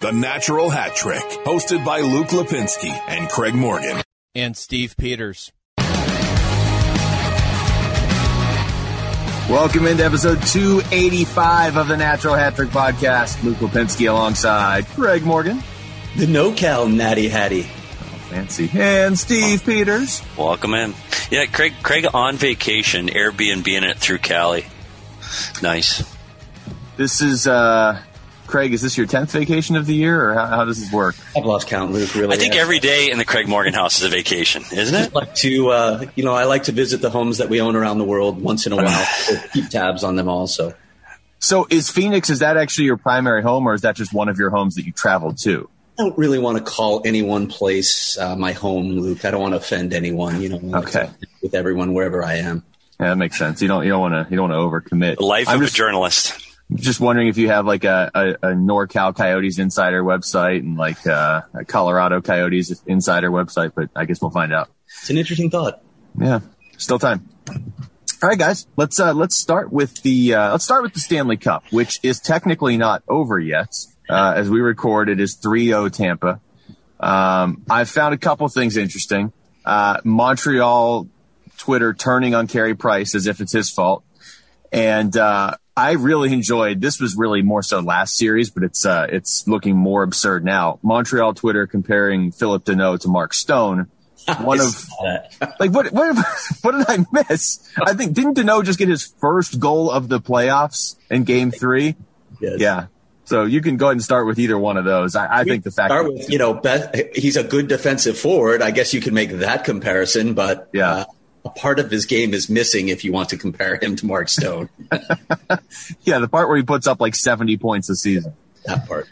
The Natural Hat Trick, hosted by Luke Lipinski and Craig Morgan. And Steve Peters. Welcome into episode 285 of the Natural Hat Trick podcast. Luke Lipinski alongside Craig Morgan. The NoCal Natty Hattie. Oh, fancy. And Steve Peters. Welcome in. Yeah, Craig on vacation, Airbnb-ing it through Cali. Nice. This is... Craig, is this your 10th vacation of the year, or how does this work? I've lost count, Luke, really. I think every day in the Craig Morgan house is a vacation, isn't it? I like to visit the homes that we own around the world once in a while. So keep tabs on them also. So is that actually your primary home, or is that just one of your homes that you travel to? I don't really want to call any one place my home, Luke. I don't want to offend anyone. Okay. With everyone wherever I am. Yeah, that makes sense. You don't want to overcommit. The life of a journalist. Just wondering if you have like a NorCal Coyotes insider website and like a Colorado Coyotes insider website, but I guess we'll find out. It's an interesting thought. Yeah, still time. All right, guys, let's start with the Stanley Cup, which is technically not over yet. As we record, it is 3-0 Tampa. I've found a couple things interesting. Montreal Twitter turning on Carey Price as if it's his fault, and I really enjoyed, this was really more so last series, but it's looking more absurd now. Montreal Twitter comparing Philip Danault to Mark Stone. What did I miss? I think, didn't Danault just get his first goal of the playoffs in game 3? Yes. Yeah. So you can go ahead and start with either one of those. I think the fact that he's a good defensive forward. I guess you can make that comparison, but yeah. A part of his game is missing if you want to compare him to Mark Stone. Yeah, the part where he puts up like 70 points a season. That part.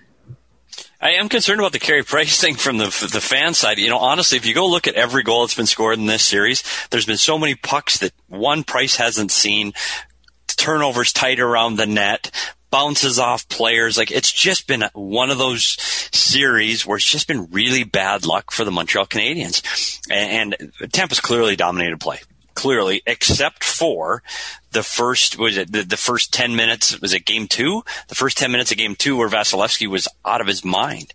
I am concerned about the Carey Price thing from the fan side. Honestly, if you go look at every goal that's been scored in this series, there's been so many pucks that one Price hasn't seen, turnovers tight around the net, bounces off players. Like, it's just been one of those series where it's just been really bad luck for the Montreal Canadiens. And Tampa's clearly dominated play. Clearly, except for the first 10 minutes, was it game 2? The first 10 minutes of game 2 where Vasilevsky was out of his mind.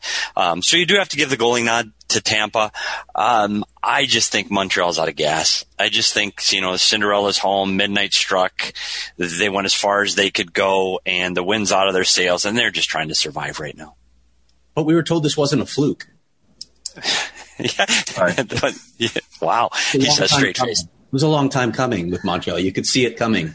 So you do have to give the goalie nod to Tampa. I just think Montreal's out of gas. I just think, Cinderella's home, midnight struck. They went as far as they could go and the wind's out of their sails and they're just trying to survive right now. But we were told this wasn't a fluke. Yeah. Right. Yeah. Wow. He says straight face. It was a long time coming with Montreal. You could see it coming.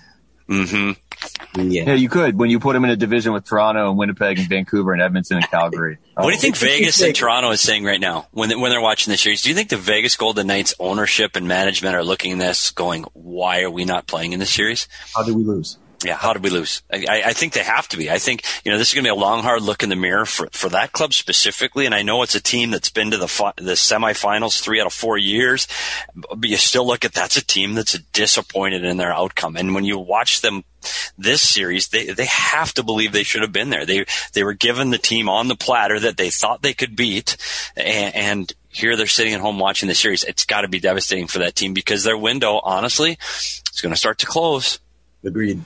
Mm-hmm. Yeah, you could when you put him in a division with Toronto and Winnipeg and Vancouver and Edmonton and Calgary. Oh. What do you think Vegas and Toronto is saying right now when they're watching this series? Do you think the Vegas Golden Knights ownership and management are looking at this going, why are we not playing in this series? How did we lose? Yeah, how did we lose? I think they have to be. I think, this is going to be a long, hard look in the mirror for that club specifically. And I know it's a team that's been to the semifinals 3 out of 4 years, but you still look at that's a team that's disappointed in their outcome. And when you watch them this series, they have to believe they should have been there. They were given the team on the platter that they thought they could beat, and here they're sitting at home watching the series. It's got to be devastating for that team because their window, honestly, is going to start to close. Agreed.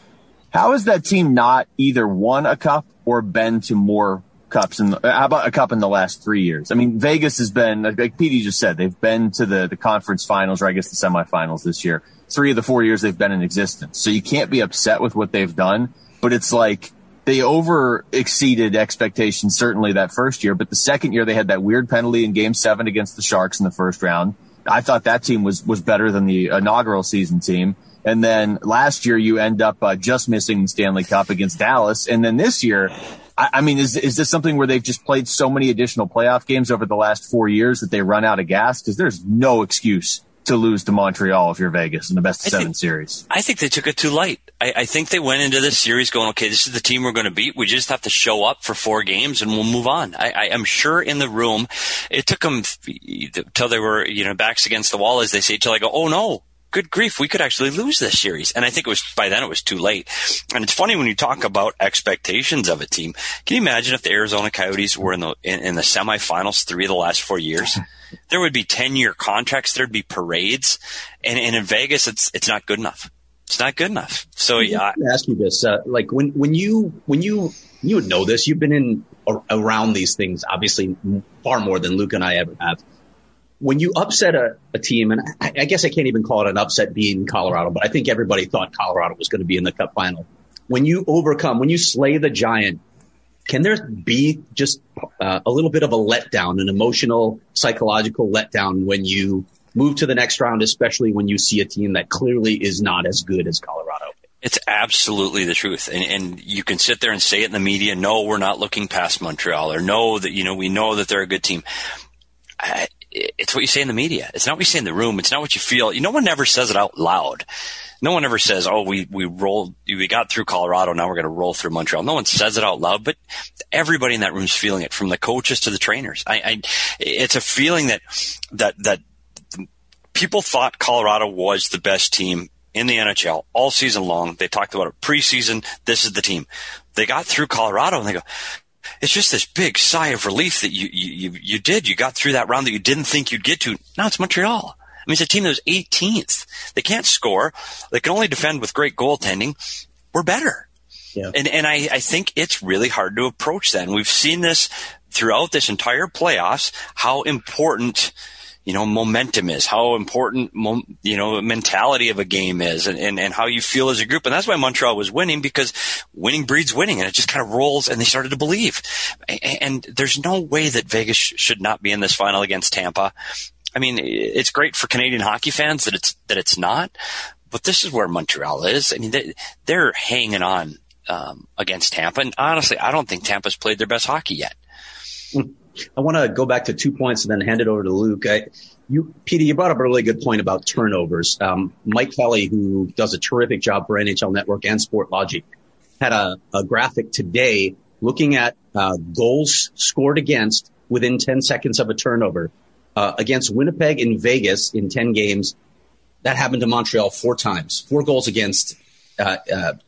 How has that team not either won a cup or been to more cups? How about a cup in the last 3 years? I mean, Vegas has been, like Petey just said, they've been to the conference finals, or I guess the semifinals this year. 3 of the 4 years they've been in existence. So you can't be upset with what they've done, but it's like they over-exceeded expectations, certainly that first year. But the second year they had that weird penalty in Game 7 against the Sharks in the first round. I thought that team was better than the inaugural season team. And then last year you end up just missing the Stanley Cup against Dallas. And then this year, is this something where they've just played so many additional playoff games over the last 4 years that they run out of gas? Because there's no excuse to lose to Montreal if you're Vegas in the best of 7 series. I think they took it too light. I think they went into this series going, okay, this is the team we're going to beat. We just have to show up for 4 games and we'll move on. I am sure in the room, it took them till they were, backs against the wall, as they say, till I go, oh no. Good grief, we could actually lose this series. And I think by then it was too late. And it's funny when you talk about expectations of a team. Can you imagine if the Arizona Coyotes were in the semifinals 3 of the last 4 years? There would be 10-year contracts. There'd be parades. And in Vegas, it's not good enough. It's not good enough. So yeah. I ask you this, like when you would know this, you've been in around these things, obviously far more than Luke and I ever have. When you upset a team, and I guess I can't even call it an upset being Colorado, but I think everybody thought Colorado was going to be in the Cup final. When you overcome, when you slay the giant, can there be just a little bit of a letdown, an emotional, psychological letdown when you move to the next round, especially when you see a team that clearly is not as good as Colorado? It's absolutely the truth. And you can sit there and say it in the media, no, we're not looking past Montreal, or no, that, you know, we know that they're a good team. It's what you say in the media. It's not what you say in the room. It's not what you feel. No one ever says it out loud. No one ever says, oh, we got through Colorado, now we're going to roll through Montreal. No one says it out loud, but everybody in that room's feeling it, from the coaches to the trainers. It's a feeling that people thought Colorado was the best team in the NHL all season long. They talked about it preseason. This is the team. They got through Colorado, and they go, it's just this big sigh of relief that you did. You got through that round that you didn't think you'd get to. Now it's Montreal. I mean, it's a team that was 18th. They can't score. They can only defend with great goaltending. We're better. Yeah. And I think it's really hard to approach that. And we've seen this throughout this entire playoffs, how important – you know, momentum is, how important, you know, mentality of a game is, and how you feel as a group. And that's why Montreal was winning, because winning breeds winning, and it just kind of rolls, and they started to believe. And there's no way that Vegas should not be in this final against Tampa. I mean, it's great for Canadian hockey fans that it's not, but this is where Montreal is. I mean, they're hanging on against Tampa. And honestly, I don't think Tampa's played their best hockey yet. I want to go back to 2 points and then hand it over to Luke. Petey, you brought up a really good point about turnovers. Mike Kelly, who does a terrific job for NHL Network and Sport Logic, had a graphic today looking at goals scored against within 10 seconds of a turnover. Against Winnipeg and Vegas in 10 games, that happened to Montreal 4 times. 4 goals against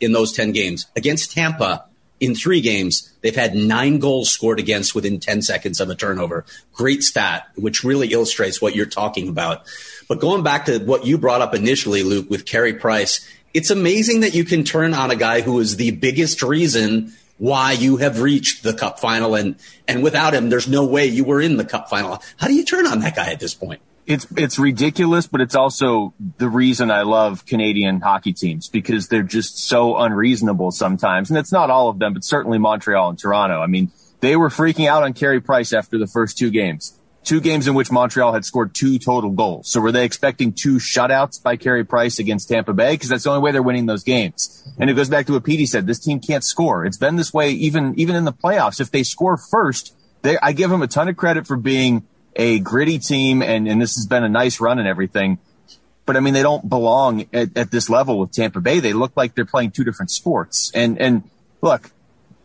in those 10 games. Against Tampa, in 3 games, they've had 9 goals scored against within 10 seconds of a turnover. Great stat, which really illustrates what you're talking about. But going back to what you brought up initially, Luke, with Carey Price, it's amazing that you can turn on a guy who is the biggest reason why you have reached the Cup final. And without him, there's no way you were in the Cup final. How do you turn on that guy at this point? It's ridiculous, but it's also the reason I love Canadian hockey teams, because they're just so unreasonable sometimes. And it's not all of them, but certainly Montreal and Toronto. I mean, they were freaking out on Carey Price after the first 2 games. 2 games in which Montreal had scored 2 total goals. So were they expecting 2 shutouts by Carey Price against Tampa Bay? Because that's the only way they're winning those games. And it goes back to what Petey said. This team can't score. It's been this way even in the playoffs. If they score first, I give them a ton of credit for being a gritty team, and this has been a nice run and everything. But, I mean, they don't belong at this level with Tampa Bay. They look like they're playing 2 different sports. And look,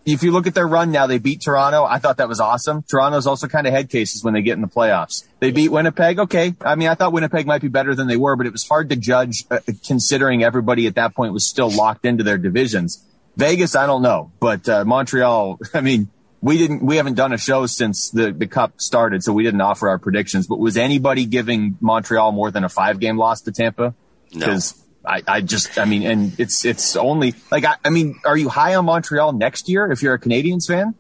if you look at their run now, they beat Toronto. I thought that was awesome. Toronto's also kind of head cases when they get in the playoffs. They beat Winnipeg. Okay. I mean, I thought Winnipeg might be better than they were, but it was hard to judge considering everybody at that point was still locked into their divisions. Vegas, I don't know. But Montreal, I mean, we haven't done a show since the Cup started, so we didn't offer our predictions. But was anybody giving Montreal more than a 5-game loss to Tampa? No. Because I mean, and it's only like, I mean, are you high on Montreal next year if you're a Canadiens fan?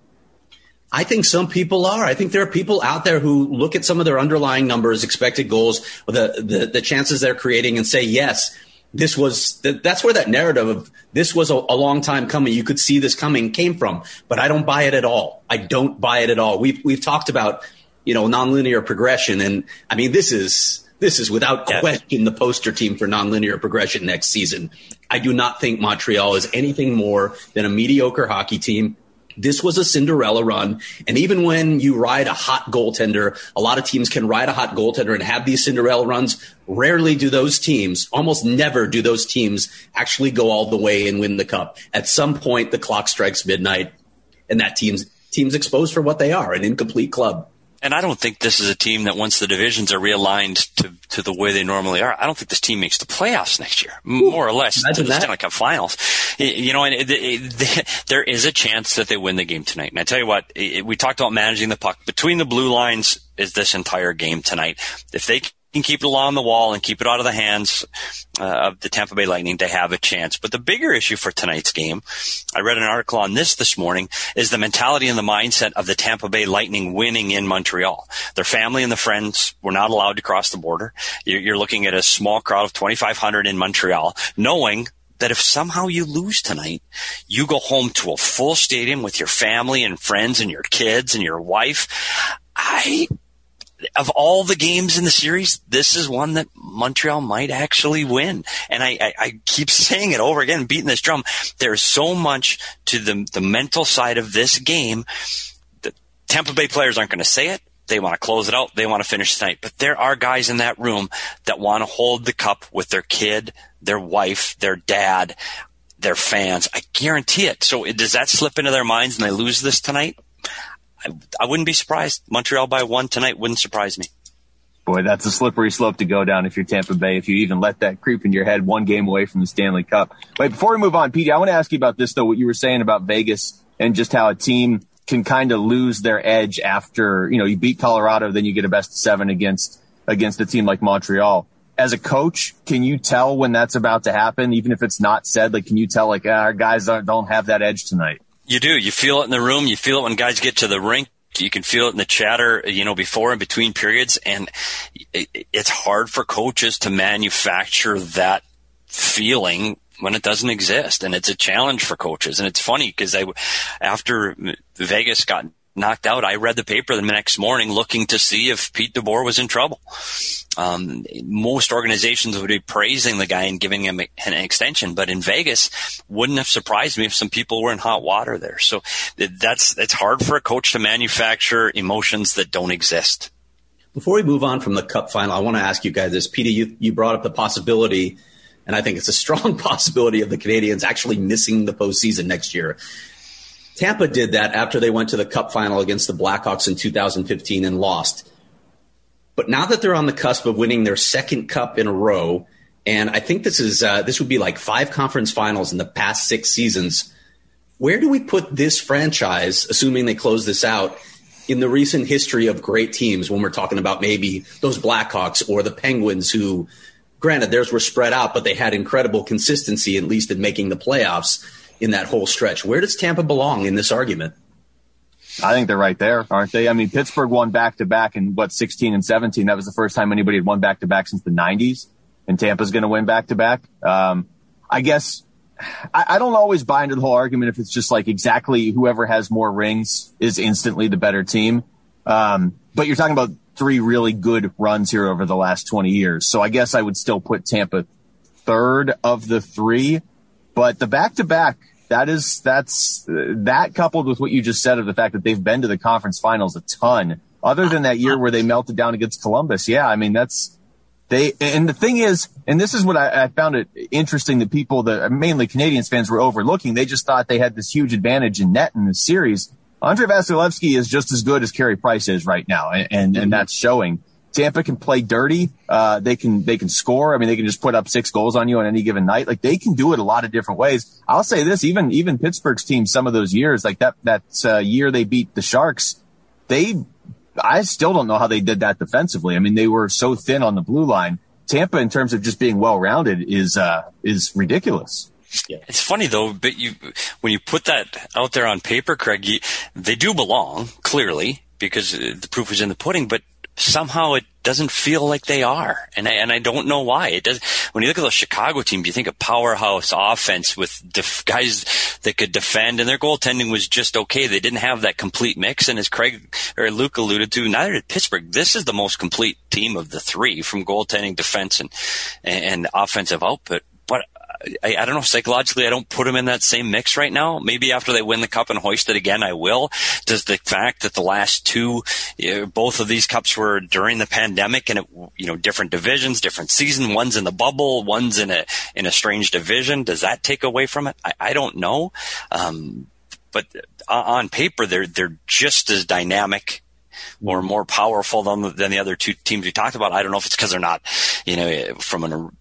I think some people are. I think there are people out there who look at some of their underlying numbers, expected goals, the chances they're creating, and say, yes, this was that's where that narrative of this was a long time coming, you could see this coming, came from. But I don't buy it at all. I don't buy it at all. We've talked about, you know, nonlinear progression, and I mean this is without question the poster team for nonlinear progression next season. I do not think Montreal is anything more than a mediocre hockey team. This was a Cinderella run, and even when you ride a hot goaltender, a lot of teams can ride a hot goaltender and have these Cinderella runs. Rarely do those teams, almost never do those teams, actually go all the way and win the Cup. At some point, the clock strikes midnight, and that team's exposed for what they are, an incomplete club. And I don't think this is a team that, once the divisions are realigned to the way they normally are, I don't think this team makes the playoffs next year, more or less, to the Stanley Cup finals. You know, and there is a chance that they win the game tonight. And I tell you what, we talked about managing the puck. Between the blue lines is this entire game tonight. If they can keep it along the wall and keep it out of the hands of the Tampa Bay Lightning, they have a chance. But the bigger issue for tonight's game, I read an article on this morning, is the mentality and the mindset of the Tampa Bay Lightning winning in Montreal. Their family and the friends were not allowed to cross the border. You're looking at a small crowd of 2,500 in Montreal, knowing that if somehow you lose tonight, you go home to a full stadium with your family and friends and your kids and your wife. Of all the games in the series, this is one that Montreal might actually win. And I keep saying it over again, beating this drum. There's so much to the mental side of this game. The Tampa Bay players aren't going to say it. They want to close it out. They want to finish tonight. But there are guys in that room that want to hold the cup with their kid, their wife, their dad, their fans. I guarantee it. So does that slip into their minds and they lose this tonight? I wouldn't be surprised. Montreal by one tonight wouldn't surprise me. Boy, that's a slippery slope to go down if you're Tampa Bay, if you even let that creep in your head, one game away from the Stanley Cup. Wait, before we move on, Petey, I want to ask you about this, though, what you were saying about Vegas and just how a team can kind of lose their edge after, you know, you beat Colorado, then you get a best-of-7 against a team like Montreal. As a coach, can you tell when that's about to happen, even if it's not said? Like, can you tell, like, our guys don't have that edge tonight? You do. You feel it in the room. You feel it when guys get to the rink. You can feel it in the chatter, you know, before and between periods. And it's hard for coaches to manufacture that feeling when it doesn't exist. And it's a challenge for coaches. And it's funny because after Vegas got knocked out, I read the paper the next morning looking to see if Pete DeBoer was in trouble. Most organizations would be praising the guy and giving him an extension, but in Vegas, wouldn't have surprised me if some people were in hot water there. So it's hard for a coach to manufacture emotions that don't exist. Before we move on from the Cup final, I want to ask you guys this. Peter, you brought up the possibility, and I think it's a strong possibility, of the Canadiens actually missing the postseason next year. Tampa did that after they went to the Cup final against the Blackhawks in 2015 and lost. But now that they're on the cusp of winning their second Cup in a row, and I think this would be like 5 conference finals in the past 6 seasons, where do we put this franchise, assuming they close this out, in the recent history of great teams when we're talking about maybe those Blackhawks or the Penguins who, granted, theirs were spread out, but they had incredible consistency, at least in making the playoffs in that whole stretch? Where does Tampa belong in this argument? I think they're right there, aren't they? I mean, Pittsburgh won back-to-back in, 16 and 17. That was the first time anybody had won back-to-back since the 90s, and Tampa's going to win back-to-back. I guess I don't always buy into the whole argument if it's just like exactly whoever has more rings is instantly the better team. But you're talking about 3 really good runs here over the last 20 years. So I guess I would still put Tampa third of the 3. But the back-to-back, that coupled with what you just said of the fact that they've been to the conference finals a ton, other than that year where they melted down against Columbus. Yeah, I mean, and the thing is, and this is what I found it interesting that people, mainly Canadiens fans, were overlooking. They just thought they had this huge advantage in net in this series. Andre Vasilevsky is just as good as Carey Price is right now, and that's showing. Tampa can play dirty. They can score. I mean, they can just put up 6 goals on you on any given night. Like, they can do it a lot of different ways. I'll say this, even Pittsburgh's team, some of those years, like that year they beat the Sharks, I still don't know how they did that defensively. I mean, they were so thin on the blue line. Tampa, in terms of just being well-rounded, is ridiculous. Yeah. It's funny, though, but when you put that out there on paper, Craig, they do belong, clearly, because the proof is in the pudding, but somehow it doesn't feel like they are, and I don't know why. It does. When you look at the Chicago team, you think a powerhouse offense with guys that could defend, and their goaltending was just okay. They didn't have that complete mix, and as Craig or Luke alluded to, neither did Pittsburgh. This is the most complete team of the 3 from goaltending, defense, and offensive output. But I don't know, psychologically, I don't put them in that same mix right now. Maybe after they win the Cup and hoist it again, I will. Does the fact that the last 2, both of these Cups were during the pandemic, and different divisions, different season, one's in the bubble, one's in a strange division, does that take away from it? I don't know. But on paper, they're just as dynamic or more powerful than the other 2 teams we talked about. I don't know if it's because they're not, from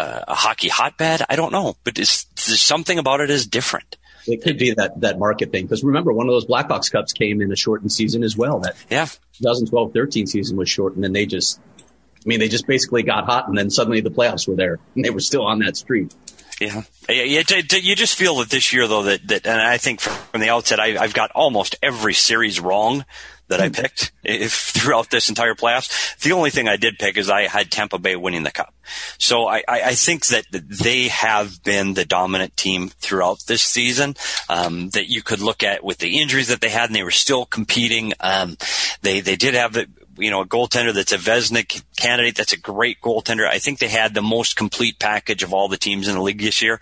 a hockey hotbed. I don't know, but there's something about it is different. It could be that market thing, because remember, one of those Blackhawks Cups came in a shortened season as well. That 2012-13 season was shortened, and they just I mean, they just basically got hot, and then suddenly the playoffs were there, and they were still on that streak. Yeah. You just feel that this year, though, that and I think from the outset, I've got almost every series wrong that I picked throughout this entire playoffs. The only thing I did pick is I had Tampa Bay winning the Cup. So I think that they have been the dominant team throughout this season, that you could look at with the injuries that they had, and they were still competing. They did have the a goaltender that's a Vezina candidate. That's a great goaltender. I think they had the most complete package of all the teams in the league this year.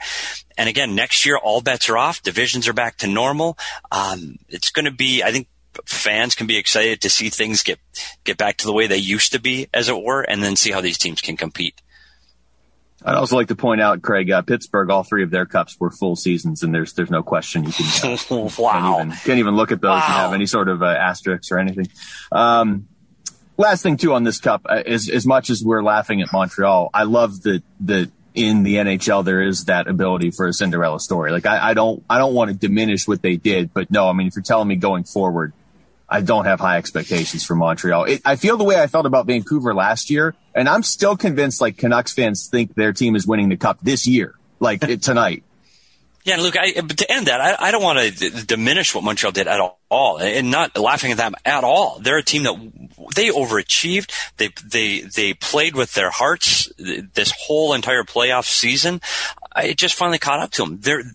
And again, next year, all bets are off. Divisions are back to normal. It's going to be, I think, fans can be excited to see things get back to the way they used to be, as it were, and then see how these teams can compete. I'd also like to point out, Craig, Pittsburgh, all three of their cups were full seasons, and there's no question you can can't even look at those and have any sort of asterisks or anything. Last thing, too, on this cup, is as much as we're laughing at Montreal, I love that in the NHL there is that ability for a Cinderella story. Like I don't want to diminish what they did, but no, I mean, if you're telling me going forward, I don't have high expectations for Montreal. I feel the way I felt about Vancouver last year, and I'm still convinced like Canucks fans think their team is winning the Cup this year, like tonight. Yeah, Luke, to end that, I don't want to diminish what Montreal did at all, and not laughing at them at all. They're a team that they overachieved. They played with their hearts this whole entire playoff season. It just finally caught up to them.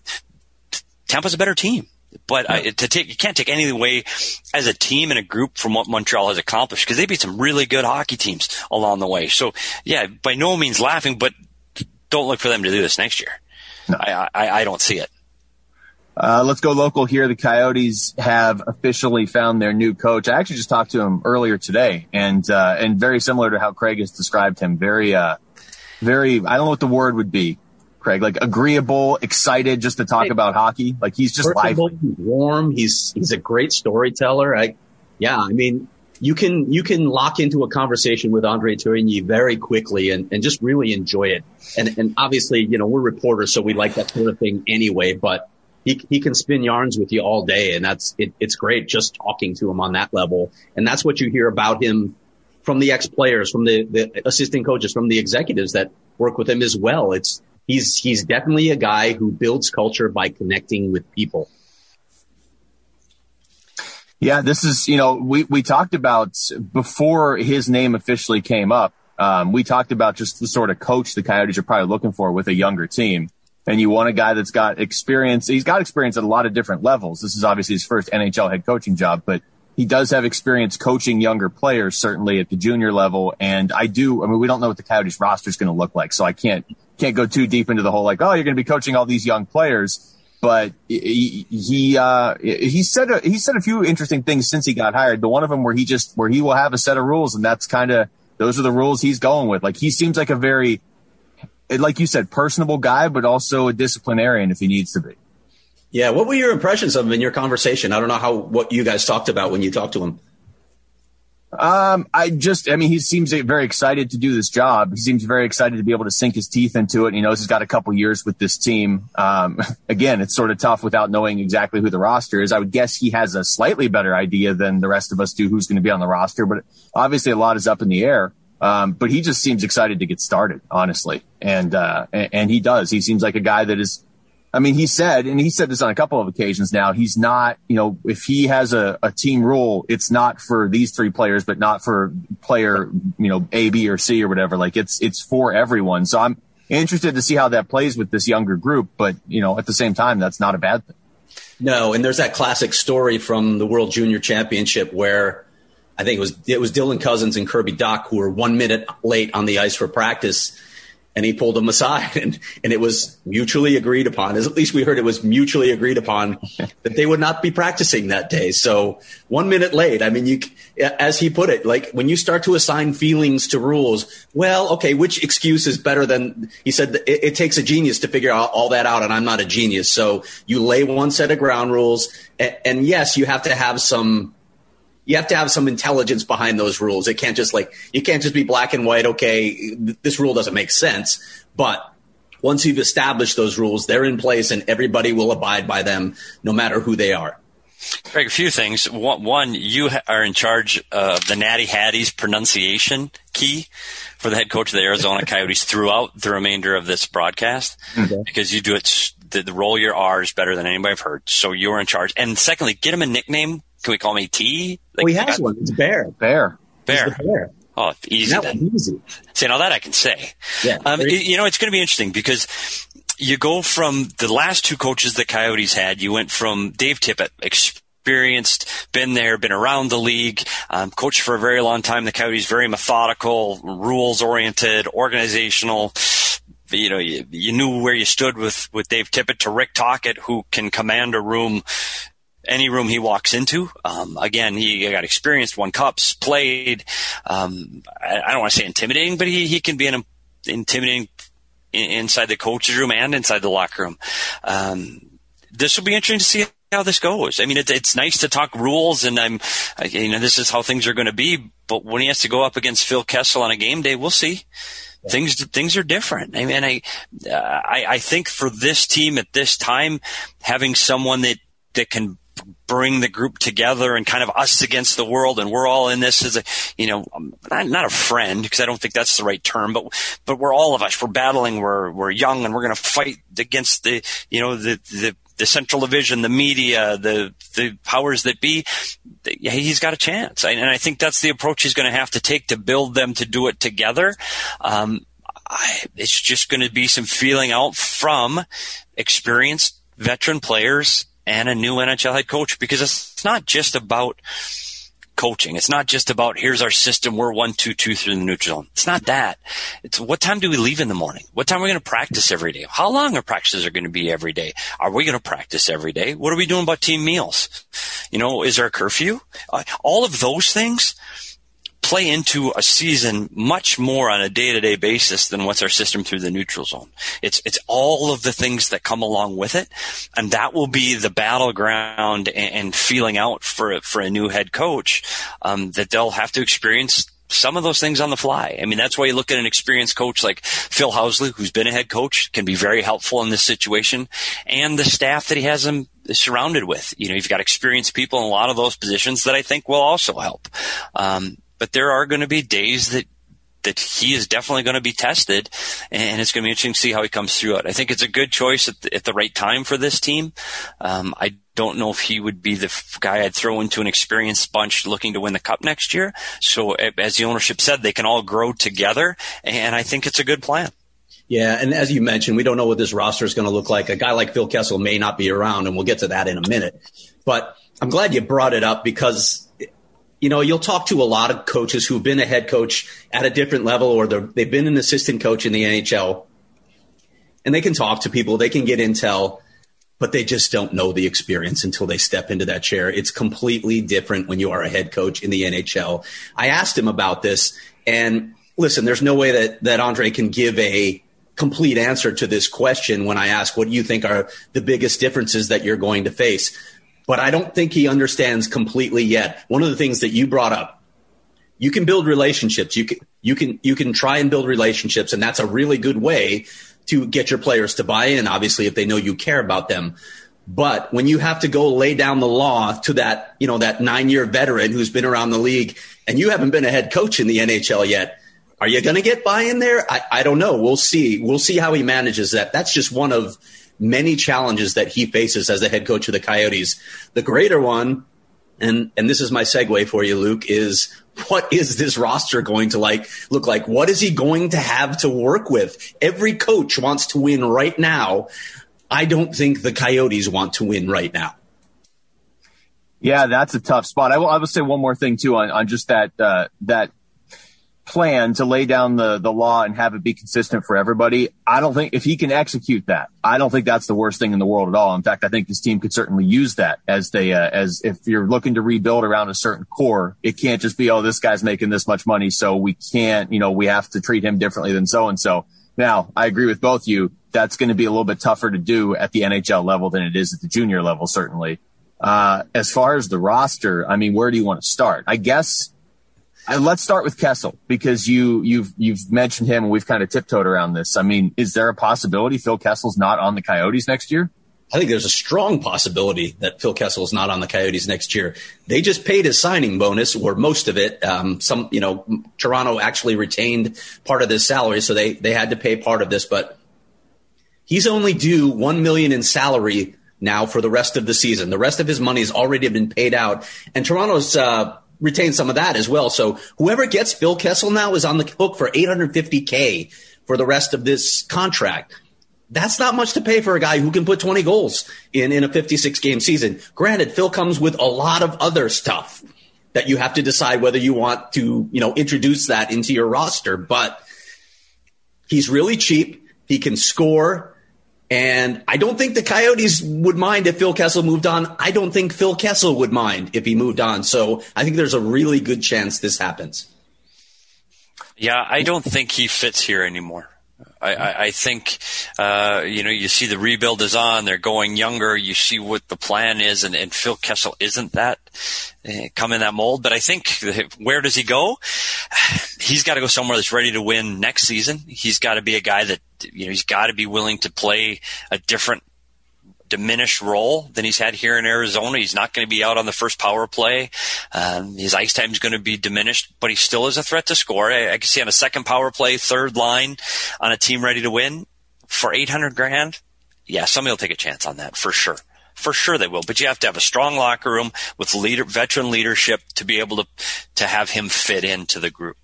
Tampa's a better team. But you can't take anything away as a team and a group from what Montreal has accomplished, because they beat some really good hockey teams along the way. So, yeah, by no means laughing, but don't look for them to do this next year. No. I don't see it. Let's go local here. The Coyotes have officially found their new coach. I actually just talked to him earlier today, and very similar to how Craig has described him. Very, I don't know what the word would be, Craig, like agreeable, excited just to talk about hockey. Like he's just lively. He's warm. He's a great storyteller. I mean, you can lock into a conversation with Andre Tourigny very quickly and just really enjoy it. And obviously, we're reporters, so we like that sort of thing anyway, but he can spin yarns with you all day, and it's great just talking to him on that level. And that's what you hear about him from the ex-players, from the assistant coaches, from the executives that work with him as well. He's definitely a guy who builds culture by connecting with people. Yeah, this is, we talked about before his name officially came up. We talked about just the sort of coach the Coyotes are probably looking for with a younger team. And you want a guy that's got experience. He's got experience at a lot of different levels. This is obviously his first NHL head coaching job, but he does have experience coaching younger players, certainly at the junior level. And we don't know what the Coyotes roster is going to look like, so I can't go too deep into the whole, you're going to be coaching all these young players. But he said a few interesting things since he got hired. The one of them where he will have a set of rules, and that's those are the rules he's going with. Like, he seems like a very, like you said, personable guy, but also a disciplinarian if he needs to be. Yeah. What were your impressions of him in your conversation? I don't know what you guys talked about when you talked to him. He seems very excited to do this job. He seems very excited to be able to sink his teeth into it. He knows he's got a couple years with this team. Again, it's sort of tough without knowing exactly who the roster is. I would guess he has a slightly better idea than the rest of us do who's going to be on the roster, but obviously a lot is up in the air. But he just seems excited to get started, honestly. And he does. He seems like a guy that is, I mean, he said this on a couple of occasions now, he's not, if he has a team rule, it's not for these three players, but not for player, A, B, or C or whatever. Like, it's for everyone. So I'm interested to see how that plays with this younger group. But, at the same time, that's not a bad thing. No. And there's that classic story from the World Junior Championship where I think it was Dylan Cousins and Kirby Dock who were 1 minute late on the ice for practice. And he pulled him aside, and it was mutually agreed upon. At least we heard it was mutually agreed upon that they would not be practicing that day. So 1 minute late. I mean, as he put it, like when you start to assign feelings to rules, well, okay, which excuse is better than – he said it takes a genius to figure out all that out, and I'm not a genius. So you lay one set of ground rules, and yes, you have to have some – you have to have some intelligence behind those rules. It can't just you can't just be black and white. Okay, this rule doesn't make sense. But once you've established those rules, they're in place and everybody will abide by them no matter who they are. Craig, a few things. One, you are in charge of the Natty Hattie's pronunciation key for the head coach of the Arizona Coyotes throughout the remainder of this broadcast, okay, because you do it, the roll your R's better than anybody I've heard. So you're in charge. And secondly, get him a nickname. Can we call me T? Like, well, he has one. It's Bear. Bear. Oh, easy. That was easy. See, now that I can say. Yeah. You know, it's going to be interesting because you go from the last two coaches the Coyotes had, you went from Dave Tippett, experienced, been there, been around the league, coached for a very long time. The Coyotes, very methodical, rules-oriented, organizational. You know, you knew where you stood with Dave Tippett, to Rick Tocchet, who can command a room, any room he walks into. Again, he got experienced, won cups, played. I don't want to say intimidating, but he can be an intimidating inside the coach's room and inside the locker room. This will be interesting to see how this goes. I mean, it's nice to talk rules, and this is how things are going to be. But when he has to go up against Phil Kessel on a game day, we'll see. Yeah. Things are different. I mean, I think for this team at this time, having someone that can bring the group together and kind of us against the world, and we're all in this as a, you know, not a friend, because I don't think that's the right term, but we're all of us. We're battling. We're young, and we're going to fight against the Central Division, the media, the powers that be. He's got a chance, and I think that's the approach he's going to have to take to build them to do it together. It's just going to be some feeling out from experienced veteran players and a new NHL head coach, because it's not just about coaching. It's not just about here's our system. We're 1-2-2 through the neutral zone. It's not that. It's what time do we leave in the morning? What time are we going to practice every day? How long our practices are going to be every day? Are we going to practice every day? What are we doing about team meals? You know, is there a curfew? All of those things play into a season much more on a day-to-day basis than what's our system through the neutral zone. It's all of the things that come along with it, and that will be the battleground and feeling out for a new head coach, that they'll have to experience some of those things on the fly. I mean, that's why you look at an experienced coach like Phil Housley, who's been a head coach, can be very helpful in this situation, and the staff that he has him surrounded with. You know, you've got experienced people in a lot of those positions that I think will also help. But there are going to be days that he is definitely going to be tested, and it's going to be interesting to see how he comes through it. I think it's a good choice at the right time for this team. I don't know if he would be the guy I'd throw into an experienced bunch looking to win the cup next year. So as the ownership said, they can all grow together, and I think it's a good plan. Yeah, and as you mentioned, we don't know what this roster is going to look like. A guy like Phil Kessel may not be around, and we'll get to that in a minute. But I'm glad you brought it up, because – you know, you'll talk to a lot of coaches who've been a head coach at a different level, or they've been an assistant coach in the NHL, and they can talk to people, they can get intel, but they just don't know the experience until they step into that chair. It's completely different when you are a head coach in the NHL. I asked him about this, and listen, there's no way that Andre can give a complete answer to this question when I ask what you think are the biggest differences that you're going to face. But I don't think he understands completely yet. One of the things that you brought up, you can build relationships. You can try and build relationships, and that's a really good way to get your players to buy in, obviously, if they know you care about them. But when you have to go lay down the law to that, you know, that 9-year veteran who's been around the league, and you haven't been a head coach in the NHL yet, are you going to get buy-in there? I don't know. We'll see. We'll see how he manages that. That's just one of many challenges that he faces as the head coach of the Coyotes. The greater one, and this is my segue for you, Luke, is what is this roster going to look like? What is he going to have to work with? Every coach wants to win right now. I don't think the Coyotes want to win right now. Yeah, that's a tough spot. I will say one more thing, too, on just that plan to lay down the law and have it be consistent for everybody. I don't think if he can execute that, I don't think that's the worst thing in the world at all. In fact, I think this team could certainly use that as they, as if you're looking to rebuild around a certain core, it can't just be, oh, this guy's making this much money, so we can't, you know, we have to treat him differently than so-and-so. Now, I agree with both of you. That's going to be a little bit tougher to do at the NHL level than it is at the junior level, certainly. As far as the roster, I mean, where do you want to start? I guess, let's start with Kessel, because you've mentioned him and we've kind of tiptoed around this. I mean, is there a possibility Phil Kessel's not on the Coyotes next year? I think there's a strong possibility that Phil Kessel is not on the Coyotes next year. They just paid his signing bonus, or most of it. Toronto actually retained part of this salary, so they had to pay part of this. But he's only due $1 million in salary now for the rest of the season. The rest of his money has already been paid out, and Toronto's retained some of that as well. So whoever gets Phil Kessel now is on the hook for $850K for the rest of this contract. That's not much to pay for a guy who can put 20 goals in a 56-game season. Granted, Phil comes with a lot of other stuff that you have to decide whether you want to, introduce that into your roster. But he's really cheap. He can score. And I don't think the Coyotes would mind if Phil Kessel moved on. I don't think Phil Kessel would mind if he moved on. So I think there's a really good chance this happens. Yeah, I don't think he fits here anymore. I think, you see the rebuild is on. They're going younger. You see what the plan is, and Phil Kessel isn't that come in that mold. But I think where does he go? He's got to go somewhere that's ready to win next season. He's got to be a guy that, he's got to be willing to play a different diminished role than he's had here in Arizona. He's not going to be out on the first power play. His ice time is going to be diminished, but he still is a threat to score. I can see on a second power play, third line, on a team ready to win for $800,000. Yeah, somebody will take a chance on that for sure. For sure they will. But you have to have a strong locker room with veteran leadership to be able to have him fit into the group.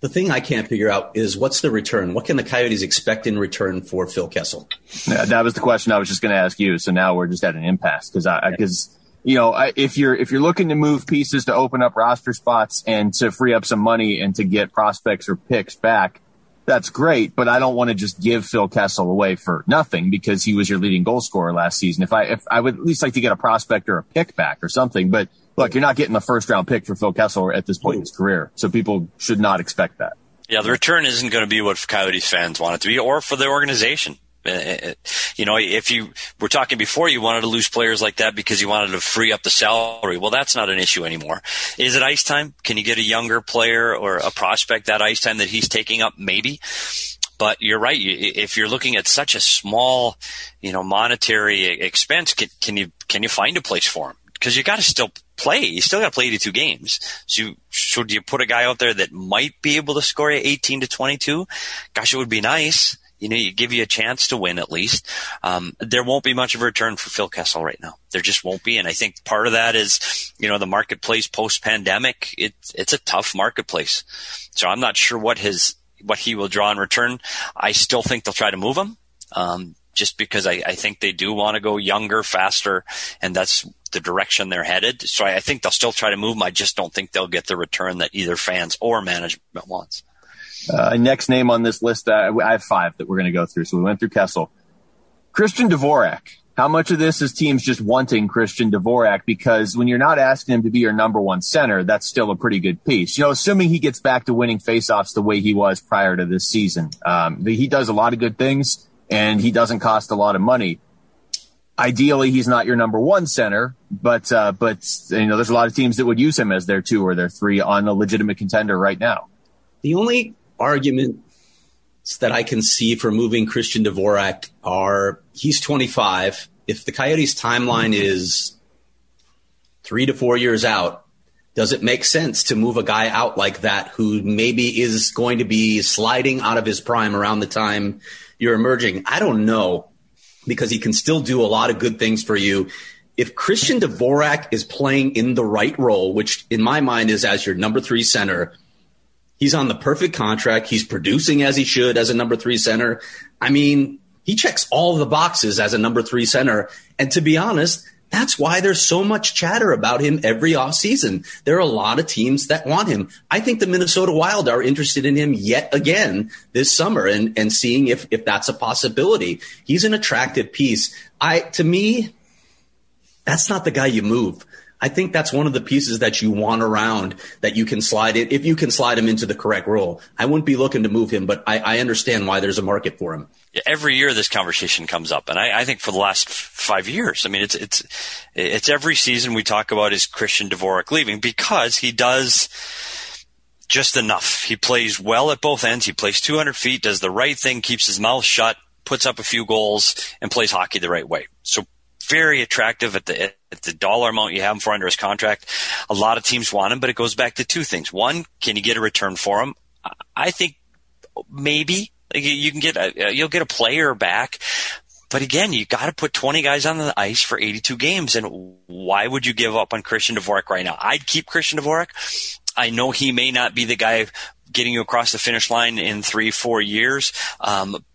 The thing I can't figure out is what's the return? What can the Coyotes expect in return for Phil Kessel? That was the question I was just going to ask you. So now we're just at an impasse because if you're looking to move pieces to open up roster spots and to free up some money and to get prospects or picks back, that's great. But I don't want to just give Phil Kessel away for nothing because he was your leading goal scorer last season. If I would at least like to get a prospect or a pick back or something, but look, you're not getting the first-round pick for Phil Kessel at this point in his career, so people should not expect that. Yeah, the return isn't going to be what Coyotes fans want it to be or for the organization. If you were talking before, you wanted to lose players like that because you wanted to free up the salary. Well, that's not an issue anymore. Is it ice time? Can you get a younger player or a prospect that ice time that he's taking up? Maybe. But you're right. If you're looking at such a small, monetary expense, can you find a place for him? Because you got to still play. You still got to play 82 games. So do you put a guy out there that might be able to score you 18 to 22? Gosh, it would be nice. You give you a chance to win at least. There won't be much of a return for Phil Kessel right now. There just won't be. And I think part of that is, the marketplace post-pandemic. It's a tough marketplace. So I'm not sure what he will draw in return. I still think they'll try to move him. Just because I think they do want to go younger, faster, and that's the direction they're headed. So I think they'll still try to move them. I just don't think they'll get the return that either fans or management wants. Next name on this list, I have five that we're going to go through. So we went through Kessel. Christian Dvorak. How much of this is teams just wanting Christian Dvorak? Because when you're not asking him to be your number one center, that's still a pretty good piece. Assuming he gets back to winning faceoffs the way he was prior to this season. He does a lot of good things. And he doesn't cost a lot of money. Ideally, he's not your number one center, but there's a lot of teams that would use him as their two or their three on a legitimate contender right now. The only arguments that I can see for moving Christian Dvorak are he's 25. If the Coyotes' timeline is 3 to 4 years out, does it make sense to move a guy out like that who maybe is going to be sliding out of his prime around the time you're emerging? I don't know, because he can still do a lot of good things for you. If Christian Dvorak is playing in the right role, which in my mind is as your number three center, he's on the perfect contract. He's producing as he should as a number three center. I mean, he checks all the boxes as a number three center. And to be honest, that's why there's so much chatter about him every offseason. There are a lot of teams that want him. I think the Minnesota Wild are interested in him yet again this summer and seeing if that's a possibility. He's an attractive piece. To me, that's not the guy you move. I think that's one of the pieces that you want around that you can slide in if you can slide him into the correct role. I wouldn't be looking to move him, but I understand why there's a market for him. Every year this conversation comes up, and I think for the last 5 years, I mean, it's every season we talk about is Christian Dvorak leaving because he does just enough. He plays well at both ends. He plays 200 feet, does the right thing, keeps his mouth shut, puts up a few goals, and plays hockey the right way. So very attractive at the dollar amount you have him for under his contract. A lot of teams want him, but it goes back to two things. One, can you get a return for him? I think maybe you can get you'll get a player back. But again, you got to put 20 guys on the ice for 82 games. And why would you give up on Christian Dvorak right now? I'd keep Christian Dvorak. I know he may not be the guy getting you across the finish line in 3-4 years,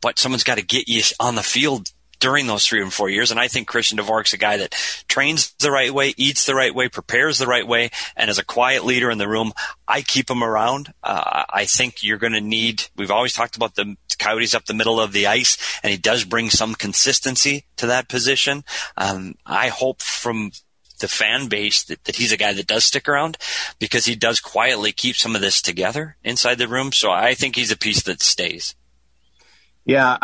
but someone's got to get you on the field during those 3 and 4 years. And I think Christian Dvorak's a guy that trains the right way, eats the right way, prepares the right way, and is a quiet leader in the room. I keep him around. I think you're going to need – we've always talked about the Coyotes up the middle of the ice, and he does bring some consistency to that position. I hope from – the fan base that he's a guy that does stick around, because he does quietly keep some of this together inside the room. So I think he's a piece that stays. Yeah.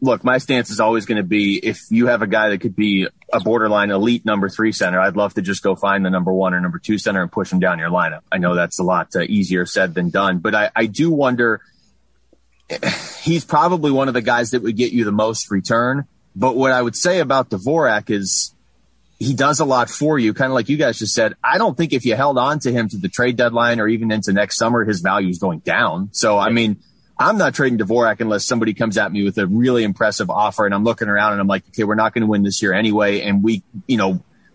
Look, my stance is always going to be, if you have a guy that could be a borderline elite number 3 center, I'd love to just go find the number 1 or number 2 center and push him down your lineup. I know that's a lot easier said than done, but I do wonder, he's probably one of the guys that would get you the most return. But what I would say about Dvorak is, he does a lot for you, kind of like you guys just said. I don't think if you held on to him to the trade deadline or even into next summer, his value is going down. So, I mean, I'm not trading Dvorak unless somebody comes at me with a really impressive offer and I'm looking around and I'm like, okay, we're not going to win this year anyway, and we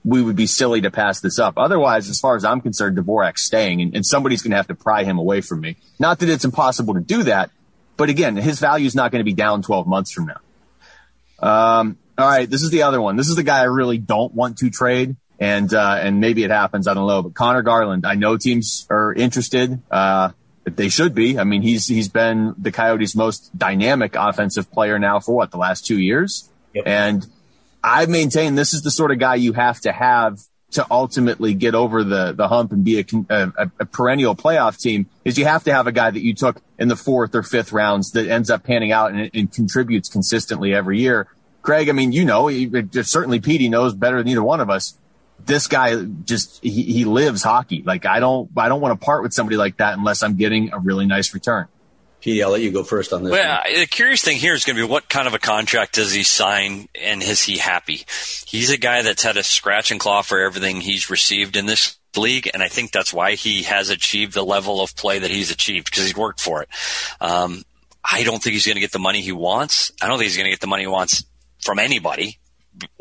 would be silly to pass this up. Otherwise, as far as I'm concerned, Dvorak's staying, and somebody's going to have to pry him away from me. Not that it's impossible to do that, but again, his value is not going to be down 12 months from now. All right, this is the other one. This is the guy I really don't want to trade, and maybe it happens, I don't know. But Connor Garland, I know teams are interested. They should be. I mean, he's been the Coyotes' most dynamic offensive player now for the last 2 years? Yep. And I maintain this is the sort of guy you have to ultimately get over the hump and be a perennial playoff team, is you have to have a guy that you took in the 4th or 5th rounds that ends up panning out and contributes consistently every year. Craig, I mean, certainly Petey knows better than either one of us. This guy he lives hockey. Like, I don't want to part with somebody like that unless I'm getting a really nice return. Petey, I'll let you go first on this. Well, the curious thing here is going to be what kind of a contract does he sign, and is he happy? He's a guy that's had a scratch and claw for everything he's received in this league, and I think that's why he has achieved the level of play that he's achieved, because he's worked for it. I don't think he's going to get the money he wants. I don't think he's going to get the money he wants from anybody,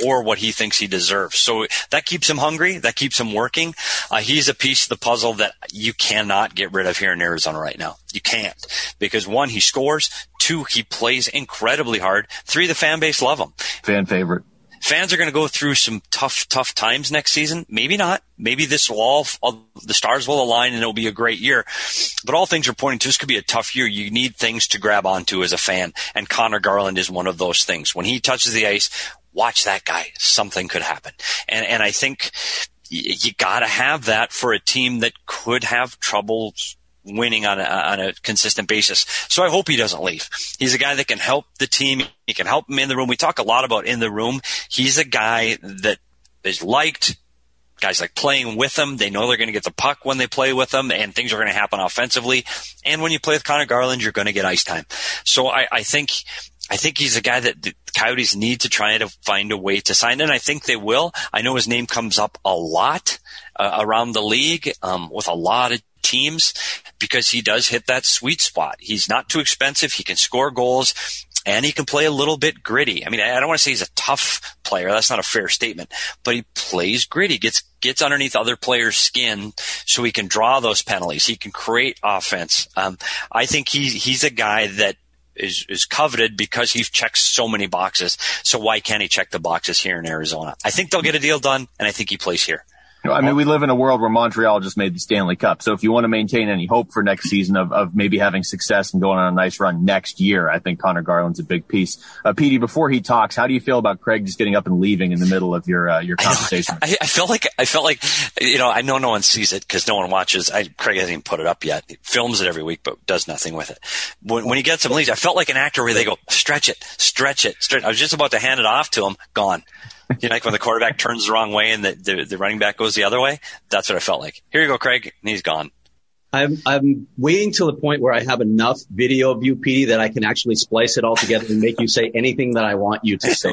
or what he thinks he deserves. So that keeps him hungry. That keeps him working. He's a piece of the puzzle that you cannot get rid of here in Arizona right now. You can't, because 1, he scores. 2, he plays incredibly hard. 3, the fan base love him. Fan favorite. Fans are going to go through some tough times next season. Maybe not. Maybe this will the stars will align and it'll be a great year. But all things are pointing to this could be a tough year. You need things to grab onto as a fan. And Connor Garland is one of those things. When he touches the ice, watch that guy. Something could happen. And I think you got to have that for a team that could have trouble winning on a consistent basis. So I hope he doesn't leave. He's a guy that can help the team. He can help him in the room. We talk a lot about in the room. He's a guy that is liked. Guys like playing with him. They know they're going to get the puck when they play with him, and things are going to happen offensively. And when you play with Connor Garland, you're going to get ice time. So I think he's a guy that the Coyotes need to try to find a way to sign, and I think they will. I know his name comes up a lot around the league with a lot of teams, because he does hit that sweet spot. He's not too expensive. He can score goals, and he can play a little bit gritty. I mean, I don't want to say he's a tough player. That's not a fair statement, but he plays gritty, gets underneath other players' skin so he can draw those penalties. He can create offense. I think he's a guy that is coveted because he's checked so many boxes. So why can't he check the boxes here in Arizona? I think they'll get a deal done, and I think he plays here. I mean, we live in a world where Montreal just made the Stanley Cup. So if you want to maintain any hope for next season of maybe having success and going on a nice run next year, I think Connor Garland's a big piece. Petey, before he talks, how do you feel about Craig just getting up and leaving in the middle of your conversation? I felt like, I know no one sees it because no one watches. Craig hasn't even put it up yet. He films it every week, but does nothing with it. When he gets some leads, I felt like an actor where they go, stretch it. I was just about to hand it off to him. Gone. Like when the quarterback turns the wrong way and the running back goes the other way? That's what I felt like. Here you go, Craig. And he's gone. I'm waiting till the point where I have enough video of you, Petey, that I can actually splice it all together and make you say anything that I want you to say.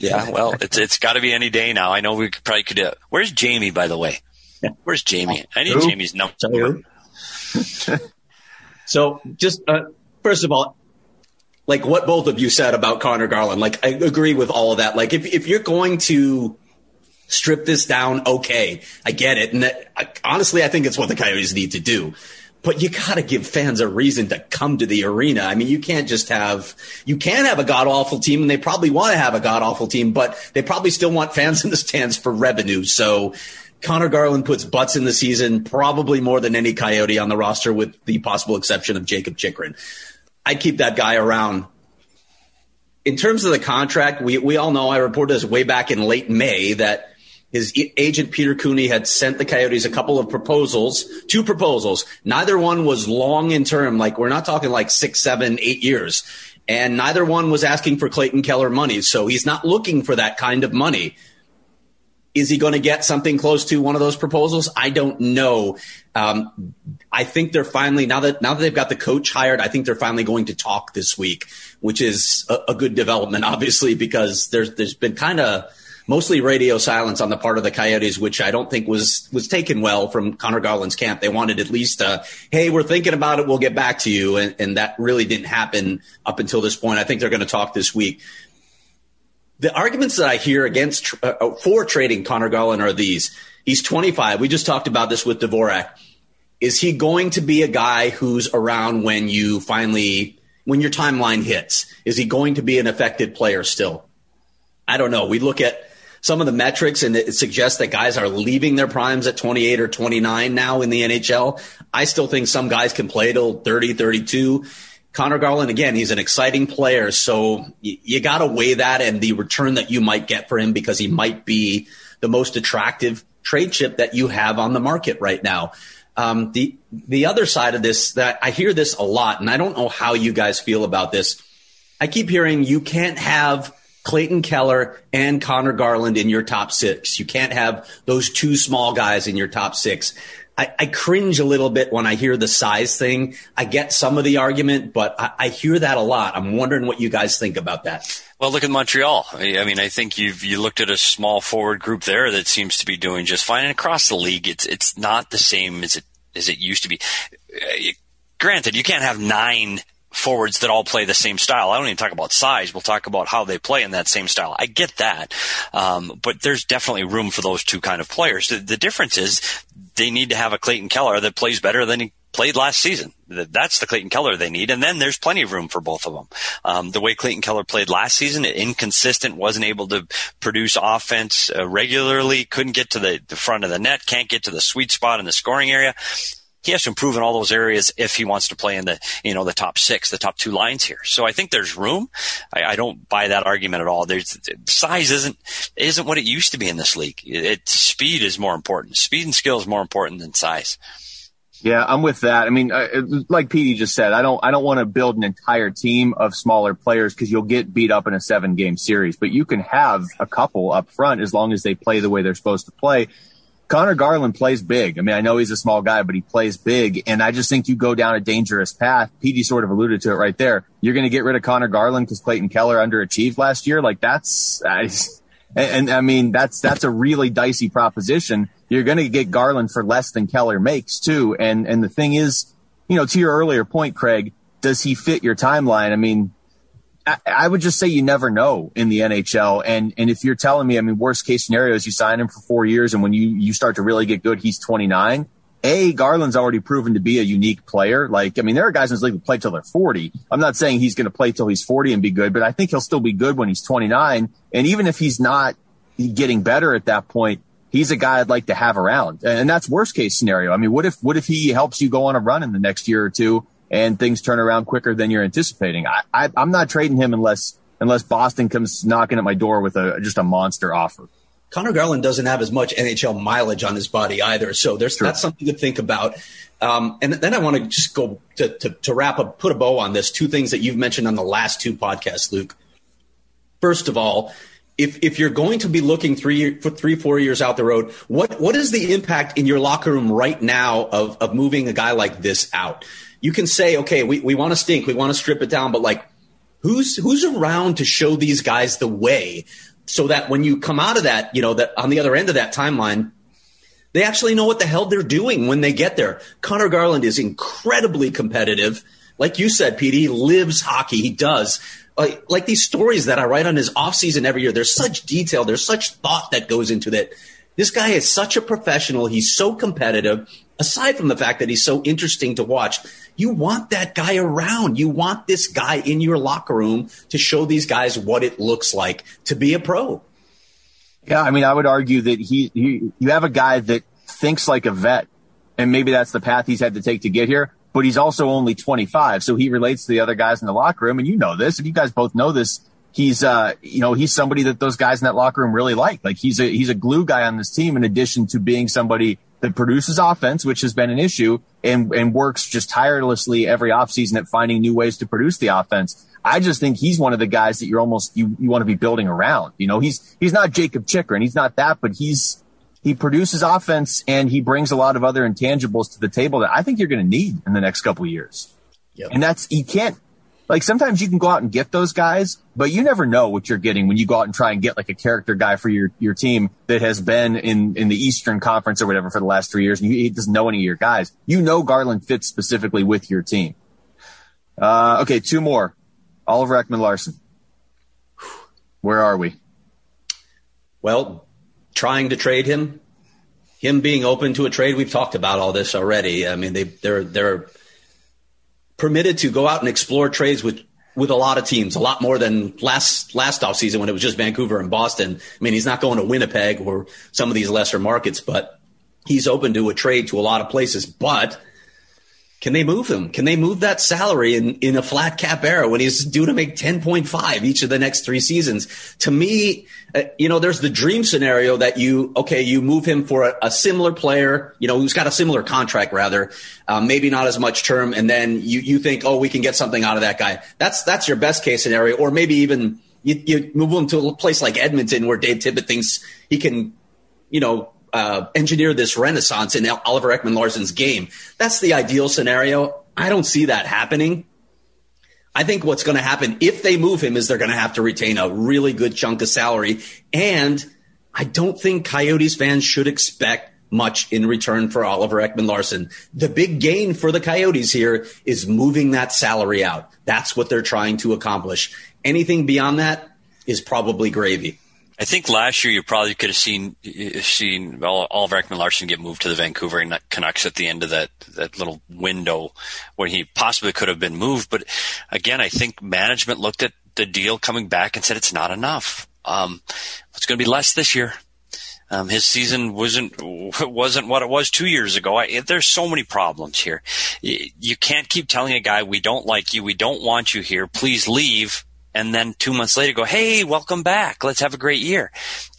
Yeah. Well, it's got to be any day now. I know we probably could. Where's Jamie, by the way? Where's Jamie? I need Jamie's number. So, just first of all, like what both of you said about Connor Garland, like I agree with all of that. Like if you're going to strip this down, okay, I get it. And that, honestly, I think it's what the Coyotes need to do. But you got to give fans a reason to come to the arena. I mean, you can't just have – you can have a god-awful team, and they probably want to have a god-awful team, but they probably still want fans in the stands for revenue. So Connor Garland puts butts in the season probably more than any Coyote on the roster, with the possible exception of Jakob Chychrun. I'd keep that guy around. In terms of the contract, we all know, I reported this way back in late May, that his agent, Peter Cooney, had sent the Coyotes a couple of proposals, 2 proposals. Neither one was long in term. Like, we're not talking like 6, 7, 8 years. And neither one was asking for Clayton Keller money. So he's not looking for that kind of money. Is he going to get something close to one of those proposals? I don't know. I think they're finally, now that they've got the coach hired, I think they're finally going to talk this week, which is a good development, obviously, because there's been kind of mostly radio silence on the part of the Coyotes, which I don't think was taken well from Connor Garland's camp. They wanted at least a, hey, we're thinking about it, we'll get back to you. And that really didn't happen up until this point. I think they're going to talk this week. The arguments that I hear against for trading Connor Garland are these. He's 25. We just talked about this with Dvorak. Is he going to be a guy who's around when you finally, when your timeline hits? Is he going to be an effective player still? I don't know. We look at some of the metrics, and it suggests that guys are leaving their primes at 28 or 29 now in the NHL. I still think some guys can play till 30, 32. Connor Garland, again, he's an exciting player, so you got to weigh that and the return that you might get for him, because he might be the most attractive trade chip that you have on the market right now. The other side of this, that I hear this a lot, and I don't know how you guys feel about this. I keep hearing you can't have Clayton Keller and Connor Garland in your top 6. You can't have those 2 small guys in your top 6. I cringe a little bit when I hear the size thing. I get some of the argument, but I hear that a lot. I'm wondering what you guys think about that. Well, look at Montreal. I mean, I think you looked at a small forward group there that seems to be doing just fine. And across the league, it's not the same as it used to be. Granted, you can't have 9 forwards that all play the same style. I don't even talk about size. We'll talk about how they play in that same style. I get that. But there's definitely room for those 2 kind of players. The difference is they need to have a Clayton Keller that plays better than he played last season. That's the Clayton Keller they need. And then there's plenty of room for both of them. The way Clayton Keller played last season, inconsistent, wasn't able to produce offense regularly, couldn't get to the front of the net, can't get to the sweet spot in the scoring area. He has to improve in all those areas if he wants to play in the top 6, the top 2 lines here. So I think there's room. I don't buy that argument at all. Size isn't what it used to be in this league. Speed is more important. Speed and skill is more important than size. Yeah, I'm with that. I mean, like Petey just said, I don't want to build an entire team of smaller players, because you'll get beat up in a 7-game series. But you can have a couple up front as long as they play the way they're supposed to play. Connor Garland plays big. I mean, I know he's a small guy, but he plays big. And I just think you go down a dangerous path. Petey sort of alluded to it right there. You're going to get rid of Connor Garland because Clayton Keller underachieved last year. Like, that's a really dicey proposition. You're going to get Garland for less than Keller makes too. And the thing is, you know, to your earlier point, Craig, does he fit your timeline? I mean, I would just say you never know in the NHL. And if you're telling me, I mean, worst case scenario is you sign him for 4 years, and when you start to really get good, he's 29. Garland's already proven to be a unique player. Like, I mean, there are guys in this league that play till they're 40. I'm not saying he's going to play till he's 40 and be good, but I think he'll still be good when he's 29. And even if he's not getting better at that point, he's a guy I'd like to have around. And that's worst case scenario. I mean, what if he helps you go on a run in the next year or two, and things turn around quicker than you're anticipating? I'm not trading him unless Boston comes knocking at my door with just a monster offer. Connor Garland doesn't have as much NHL mileage on his body either, so that's something to think about. And then I want to just go to wrap up, put a bow on this, 2 things that you've mentioned on the last 2 podcasts, Luke. First of all, if you're going to be looking three, 4 years out the road, what is the impact in your locker room right now of moving a guy like this out? You can say, okay, we want to stink, we want to strip it down, but like who's around to show these guys the way so that when you come out of that, you know, that on the other end of that timeline, they actually know what the hell they're doing when they get there. Connor Garland is incredibly competitive. Like you said, Pete, he lives hockey. He does. Like these stories that I write on his offseason every year, there's such detail. There's such thought that goes into that. This guy is such a professional. He's so competitive. Aside from the fact that he's so interesting to watch, you want that guy around. You want this guy in your locker room to show these guys what it looks like to be a pro. Yeah, I mean, I would argue that you have a guy that thinks like a vet, and maybe that's the path he's had to take to get here. But he's also only 25, so he relates to the other guys in the locker room. And you know this, and you guys both know this. He's, he's somebody that those guys in that locker room really like. Like he's a glue guy on this team, in addition to being somebody that produces offense, which has been an issue, and works just tirelessly every offseason at finding new ways to produce the offense. I just think he's one of the guys that you want to be building around. You know, he's not Jakob Chychrun, he's not that, but he produces offense, and he brings a lot of other intangibles to the table that I think you're going to need in the next couple of years. Yep. And you can't, like, sometimes you can go out and get those guys, but you never know what you're getting when you go out and try and get like a character guy for your team that has been in the Eastern Conference or whatever for the last 3 years, and he doesn't know any of your guys. You know, Garland fits specifically with your team. Okay, two more. Oliver Ekman-Larsson. Where are we? Well, trying to trade him, him being open to a trade. We've talked about all this already. I mean, they're permitted to go out and explore trades with a lot of teams, a lot more than last offseason when it was just Vancouver and Boston. I mean, he's not going to Winnipeg or some of these lesser markets, but he's open to a trade to a lot of places. But can they move him? Can they move that salary in a flat cap era when he's due to make 10.5 each of the next three seasons? To me, there's the dream scenario that you move him for a similar player, you know, who's got a similar contract rather, maybe not as much term. And then you think, oh, we can get something out of that guy. That's your best case scenario. Or maybe even you move him to a place like Edmonton where Dave Tippett thinks he can, engineer this renaissance in Oliver Ekman-Larsson's game. That's the ideal scenario. I don't see that happening. I think what's going to happen if they move him is they're going to have to retain a really good chunk of salary. And I don't think Coyotes fans should expect much in return for Oliver Ekman-Larsson. The big gain for the Coyotes here is moving that salary out. That's what they're trying to accomplish. Anything beyond that is probably gravy. I think last year you probably could have seen Oliver Ekman-Larsson get moved to the Vancouver Canucks at the end of that little window when he possibly could have been moved. But again, I think management looked at the deal coming back and said it's not enough. It's going to be less this year. His season wasn't what it was 2 years ago. There's so many problems here. You can't keep telling a guy, we don't like you, we don't want you here, please leave. And then 2 months later go, hey, welcome back. Let's have a great year.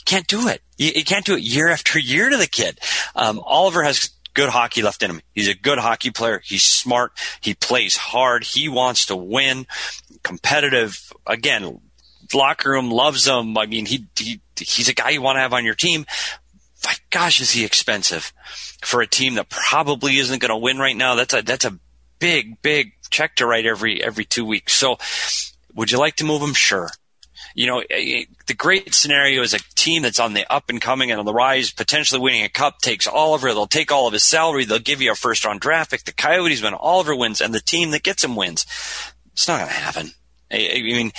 Can't do it. You can't do it year after year to the kid. Oliver has good hockey left in him. He's a good hockey player. He's smart. He plays hard. He wants to win. Competitive. Again, locker room loves him. I mean, he's a guy you want to have on your team. My gosh, is he expensive for a team that probably isn't going to win right now. That's a big, big check to write every 2 weeks. So, would you like to move him? Sure. You know, the great scenario is a team that's on the up and coming and on the rise, potentially winning a cup, takes Oliver. They'll take all of his salary. They'll give you a first-round draft pick. The Coyotes win. Oliver wins, and the team that gets him wins. It's not going to happen. I mean,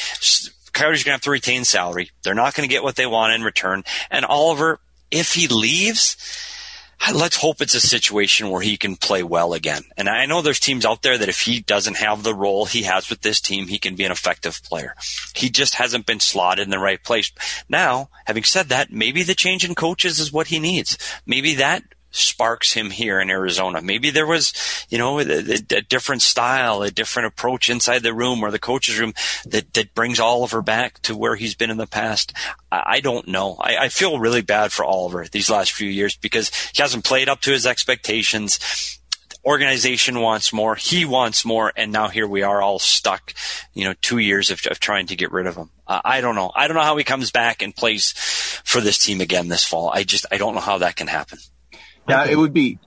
Coyotes are going to have to retain salary. They're not going to get what they want in return. And Oliver, if he leaves, let's hope it's a situation where he can play well again. And I know there's teams out there that if he doesn't have the role he has with this team, he can be an effective player. He just hasn't been slotted in the right place. Now, having said that, maybe the change in coaches is what he needs. Maybe that sparks him here in Arizona. Maybe there was, a different style, a different approach inside the room or the coach's room that brings Oliver back to where he's been in the past. I don't know. I feel really bad for Oliver these last few years because he hasn't played up to his expectations. organization wants more, he wants more, and now here we are all stuck, 2 years of trying to get rid of him. I don't know. I don't know how he comes back and plays for this team again this fall. I don't know how that can happen. Yeah, it would be.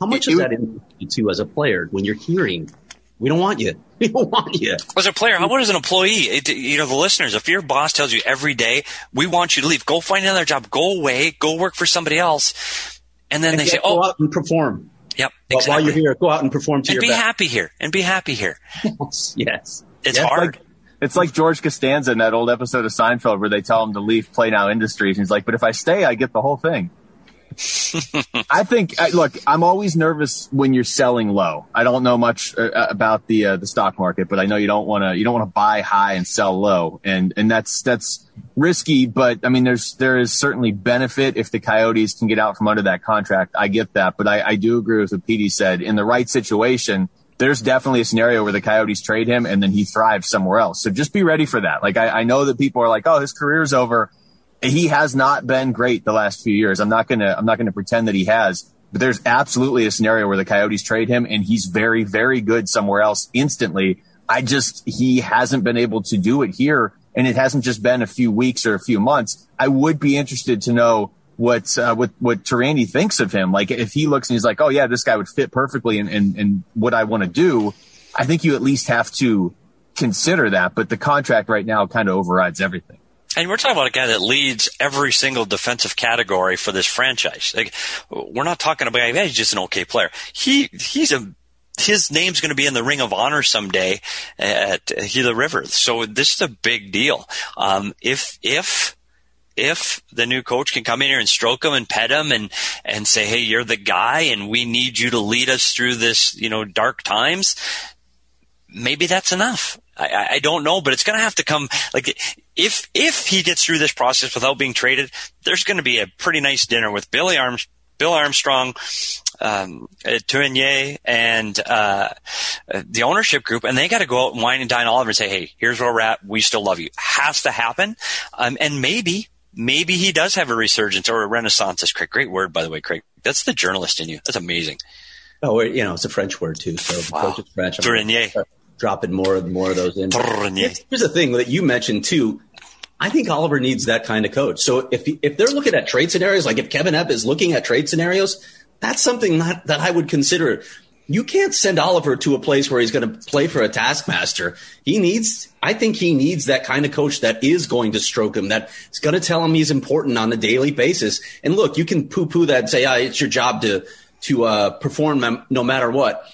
How much is that in you too as a player when you're hearing, we don't want you. We don't want you. As a player, how about as an employee? The listeners, if your boss tells you every day, we want you to leave, go find another job, go away, go work for somebody else. And then they say, go out and perform. Yep. Exactly. While you're here, go out and perform to your best. And be happy here. Yes. It's hard. It's like George Costanza in that old episode of Seinfeld where they tell him to leave Play Now Industries. And he's like, but if I stay, I get the whole thing. Look, I'm always nervous when you're selling low. I don't know much about the stock market, but I know you don't want to buy high and sell low, and that's risky. But I mean, there is certainly benefit if the Coyotes can get out from under that contract. I get that, but I do agree with what Petey said. In the right situation, there's definitely a scenario where the Coyotes trade him and then he thrives somewhere else. So just be ready for that. Like I know that people are like, oh, his career's over. He has not been great the last few years. I'm not gonna pretend that he has, but there's absolutely a scenario where the Coyotes trade him and he's very, very good somewhere else instantly. He hasn't been able to do it here, and it hasn't just been a few weeks or a few months. I would be interested to know what Tourigny thinks of him. Like if he looks and he's like, oh yeah, this guy would fit perfectly in what I want to do, I think you at least have to consider that. But the contract right now kind of overrides everything. And we're talking about a guy that leads every single defensive category for this franchise. Like, we're not talking about a guy who's just an okay player. His name's going to be in the Ring of Honor someday at Gila River. So this is a big deal. If the new coach can come in here and stroke him and pet him and say, hey, you're the guy and we need you to lead us through this, dark times, maybe that's enough. I don't know, but it's going to have to come. Like if he gets through this process without being traded, there's going to be a pretty nice dinner with Bill Armstrong, Tourigny, and the ownership group, and they got to go out and wine and dine Oliver and say, "Hey, here's where we're at. We still love you." Has to happen, and maybe he does have a resurgence or a renaissance. That's great word, by the way, Craig. That's the journalist in you. That's amazing. Oh, it's a French word too. So wow. French. Tourigny. Dropping more of those in. Here's the thing that you mentioned too. I think Oliver needs that kind of coach. So if they're looking at trade scenarios, like if Kevin Epp is looking at trade scenarios, that's something that I would consider. You can't send Oliver to a place where he's going to play for a taskmaster. I think he needs that kind of coach that is going to stroke him, that's going to tell him he's important on a daily basis. And look, you can poo-poo that and say, it's your job to perform no matter what.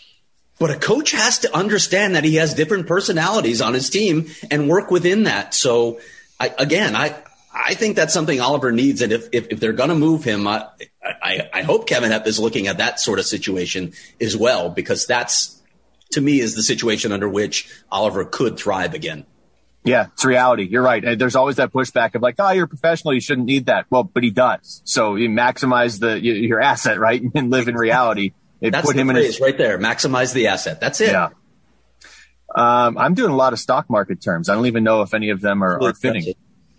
But a coach has to understand that he has different personalities on his team and work within that. So, I think that's something Oliver needs. And if they're going to move him, I hope Kevin Epp is looking at that sort of situation as well, because that's, to me, is the situation under which Oliver could thrive again. Yeah, it's reality. You're right. There's always that pushback of like, oh, you're a professional, you shouldn't need that. Well, but he does. So you maximize your asset, right, and live in reality. That's put him in his right there. Maximize the asset. That's it. Yeah. I'm doing a lot of stock market terms. I don't even know if any of them are fitting.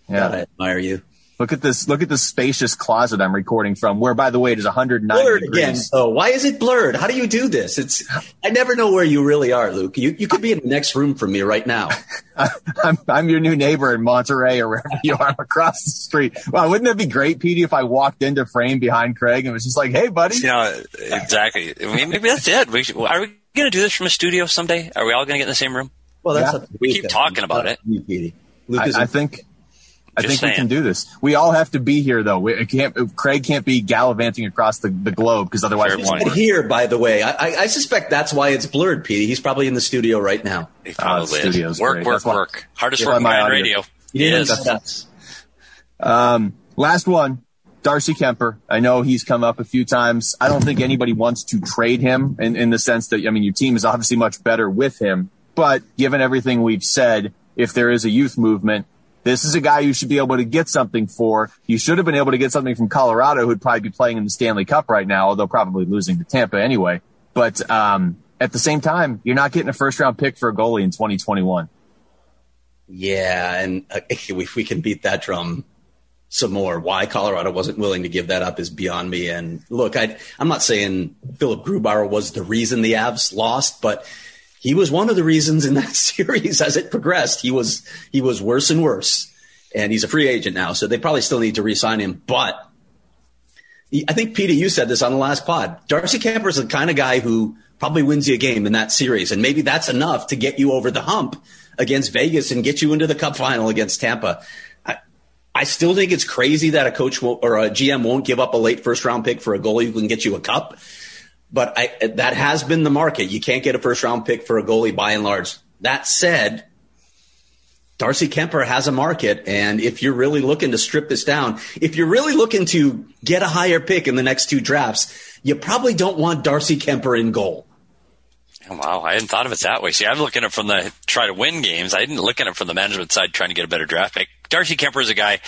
Yeah, I admire you. Look at this spacious closet I'm recording from, where, by the way, it is 109 blurred degrees. Again. Oh, why is it blurred? How do you do this? I never know where you really are, Luke. You could be in the next room from me right now. I'm your new neighbor in Monterey or wherever you are across the street. Wow, wouldn't that be great, Petey, if I walked into frame behind Craig and was just like, hey, buddy. Exactly. Maybe that's it. Are we going to do this from a studio someday? Are we all going to get in the same room? Well, that's we keep talking about it. I think we can do this. We all have to be here, though. Craig can't be gallivanting across the globe, because otherwise it won't work. Here, by the way. I suspect that's why it's blurred, Petey. He's probably in the studio right now. He probably is. Work. Hardest work on radio. It is. Last one, Darcy Kemper. I know he's come up a few times. I don't think anybody wants to trade him in the sense that, your team is obviously much better with him. But given everything we've said, if there is a youth movement, this is a guy you should be able to get something for. You should have been able to get something from Colorado, who'd probably be playing in the Stanley Cup right now, although probably losing to Tampa anyway. But at the same time, you're not getting a first-round pick for a goalie in 2021. Yeah, and if we can beat that drum some more. Why Colorado wasn't willing to give that up is beyond me. And look, I'm not saying Philip Grubauer was the reason the Avs lost, but he was one of the reasons in that series as it progressed. He was worse and worse, and he's a free agent now, so they probably still need to re-sign him. But I think, Peter, you said this on the last pod. Darcy Kemper is the kind of guy who probably wins you a game in that series, and maybe that's enough to get you over the hump against Vegas and get you into the Cup final against Tampa. I still think it's crazy that a coach or a GM won't give up a late first-round pick for a goalie who can get you a cup, but that has been the market. You can't get a first-round pick for a goalie by and large. That said, Darcy Kemper has a market, and if you're really looking to strip this down, if you're really looking to get a higher pick in the next two drafts, you probably don't want Darcy Kemper in goal. Oh, wow, I hadn't thought of it that way. See, I'm looking at it from the try to win games. I didn't look at it from the management side trying to get a better draft pick. Darcy Kemper is a guy,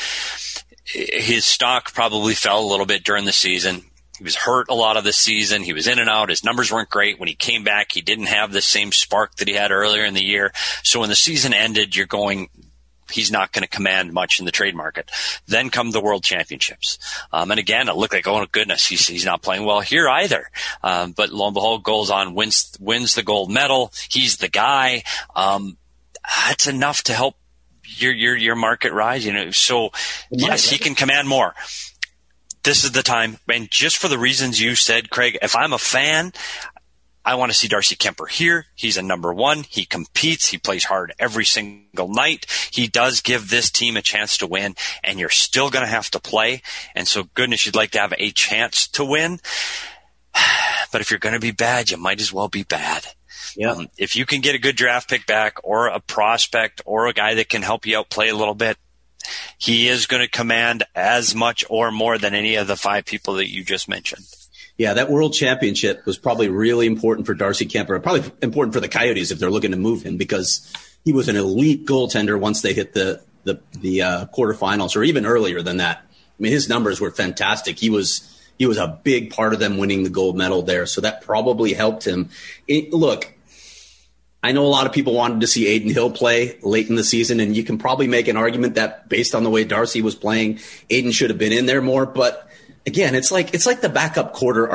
his stock probably fell a little bit during the season. He was hurt a lot of the season. He was in and out. His numbers weren't great. When he came back, he didn't have the same spark that he had earlier in the year. So when the season ended, he's not going to command much in the trade market. Then come the World Championships. And again, it looked like, oh, goodness, he's not playing well here either. But lo and behold, goes on, wins the gold medal. He's the guy. That's enough to help your market rise, you know. So, yes, he can command more. This is the time, and just for the reasons you said, Craig, if I'm a fan, I want to see Darcy Kemper here. He's a number one. He competes. He plays hard every single night. He does give this team a chance to win, and you're still going to have to play. And so, goodness, you'd like to have a chance to win. But if you're going to be bad, you might as well be bad. Yeah. If you can get a good draft pick back or a prospect or a guy that can help you out play a little bit, he is going to command as much or more than any of the five people that you just mentioned. Yeah, that World Championship was probably really important for Darcy Kemper, probably important for the Coyotes if they're looking to move him, because he was an elite goaltender once they hit the quarterfinals or even earlier than that. I mean, his numbers were fantastic. He was a big part of them winning the gold medal there, so that probably helped him. Look, I know a lot of people wanted to see Adin Hill play late in the season, and you can probably make an argument that based on the way Darcy was playing, Adin should have been in there more. But again, it's like the backup quarterback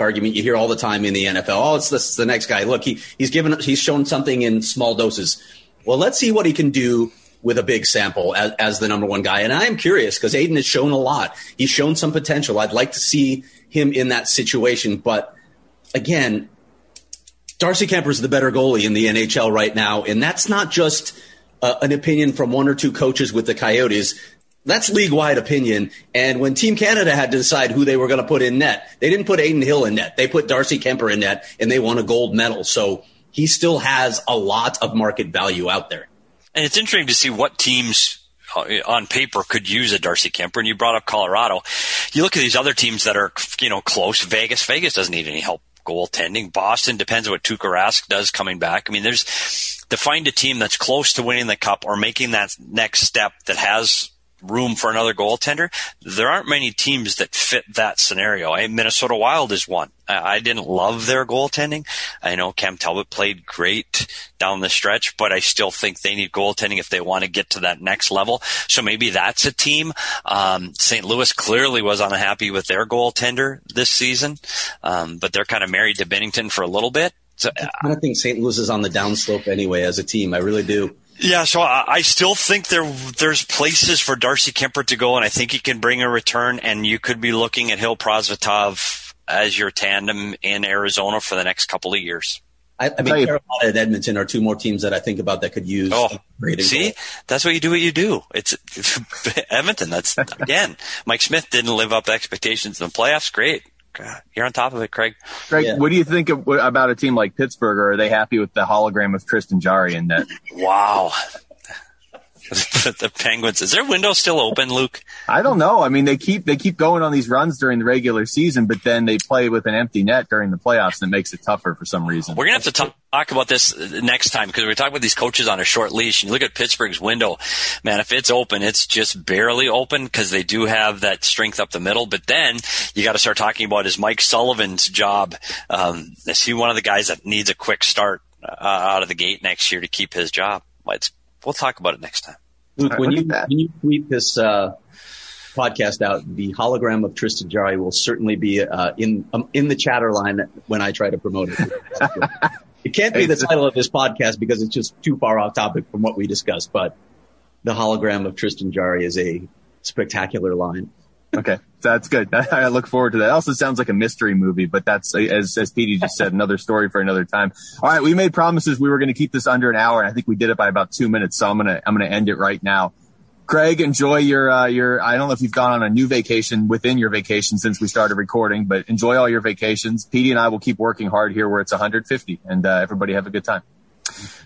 argument you hear all the time in the NFL. Oh, it's the next guy. Look, he's shown something in small doses. Well, let's see what he can do with a big sample as the number one guy. And I am curious because Adin has shown a lot. He's shown some potential. I'd like to see him in that situation, but again, Darcy Kemper is the better goalie in the NHL right now, and that's not just an opinion from one or two coaches with the Coyotes. That's league-wide opinion, and when Team Canada had to decide who they were going to put in net, they didn't put Adin Hill in net. They put Darcy Kemper in net, and they won a gold medal. So he still has a lot of market value out there. And it's interesting to see what teams on paper could use a Darcy Kemper, and you brought up Colorado. You look at these other teams that are, you know, close. Vegas doesn't need any help goaltending. Boston, depends on what Tuukka Rask does coming back. I mean, to find a team that's close to winning the cup or making that next step that has room for another goaltender, there aren't many teams that fit that scenario. Minnesota Wild is one. I didn't love their goaltending. I know Cam Talbot played great down the stretch, but I still think they need goaltending if they want to get to that next level. So maybe that's a team. St. Louis clearly was unhappy with their goaltender this season, but they're kind of married to Binnington for a little bit. So, I don't think St. Louis is on the downslope anyway as a team. I really do. Yeah, so I still think there's places for Darcy Kemper to go, and I think he can bring a return, and you could be looking at Hill Prosvetov as your tandem in Arizona for the next couple of years. I mean, Carolina and Edmonton are two more teams that I think about that could use. Oh, see, that's what you do. It's Edmonton. That's, again, Mike Smith didn't live up to expectations in the playoffs. Great. God, you're on top of it, Craig. Craig, yeah. What do you think about a team like Pittsburgh, or are they happy with the hologram of Tristan Jarry in that? Wow. The Penguins. Is their window still open, Luke? I don't know. I mean, they keep going on these runs during the regular season, but then they play with an empty net during the playoffs, and it makes it tougher for some reason. We're going to have to talk about this next time, because we're talking about these coaches on a short leash. And you look at Pittsburgh's window, man, if it's open, it's just barely open, because they do have that strength up the middle. But then you got to start talking about, is Mike Sullivan's job, is he one of the guys that needs a quick start out of the gate next year to keep his job? We'll talk about it next time. Luke, when you tweet this podcast out, the hologram of Tristan Jarry will certainly be in the chatter line when I try to promote it. It can't be the title of this podcast because it's just too far off topic from what we discussed, but the hologram of Tristan Jarry is a spectacular line. Okay, that's good. I look forward to that. It also sounds like a mystery movie, but that's, as Petey just said, another story for another time. All right, we made promises we were going to keep this under an hour, and I think we did it by about 2 minutes, so I'm going to end it right now. Craig, enjoy your I don't know if you've gone on a new vacation within your vacation since we started recording, but enjoy all your vacations. Petey and I will keep working hard here where it's 150, and everybody have a good time.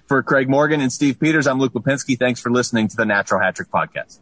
For Craig Morgan and Steve Peters, I'm Luke Lipinski. Thanks for listening to the Natural Hat Trick Podcast.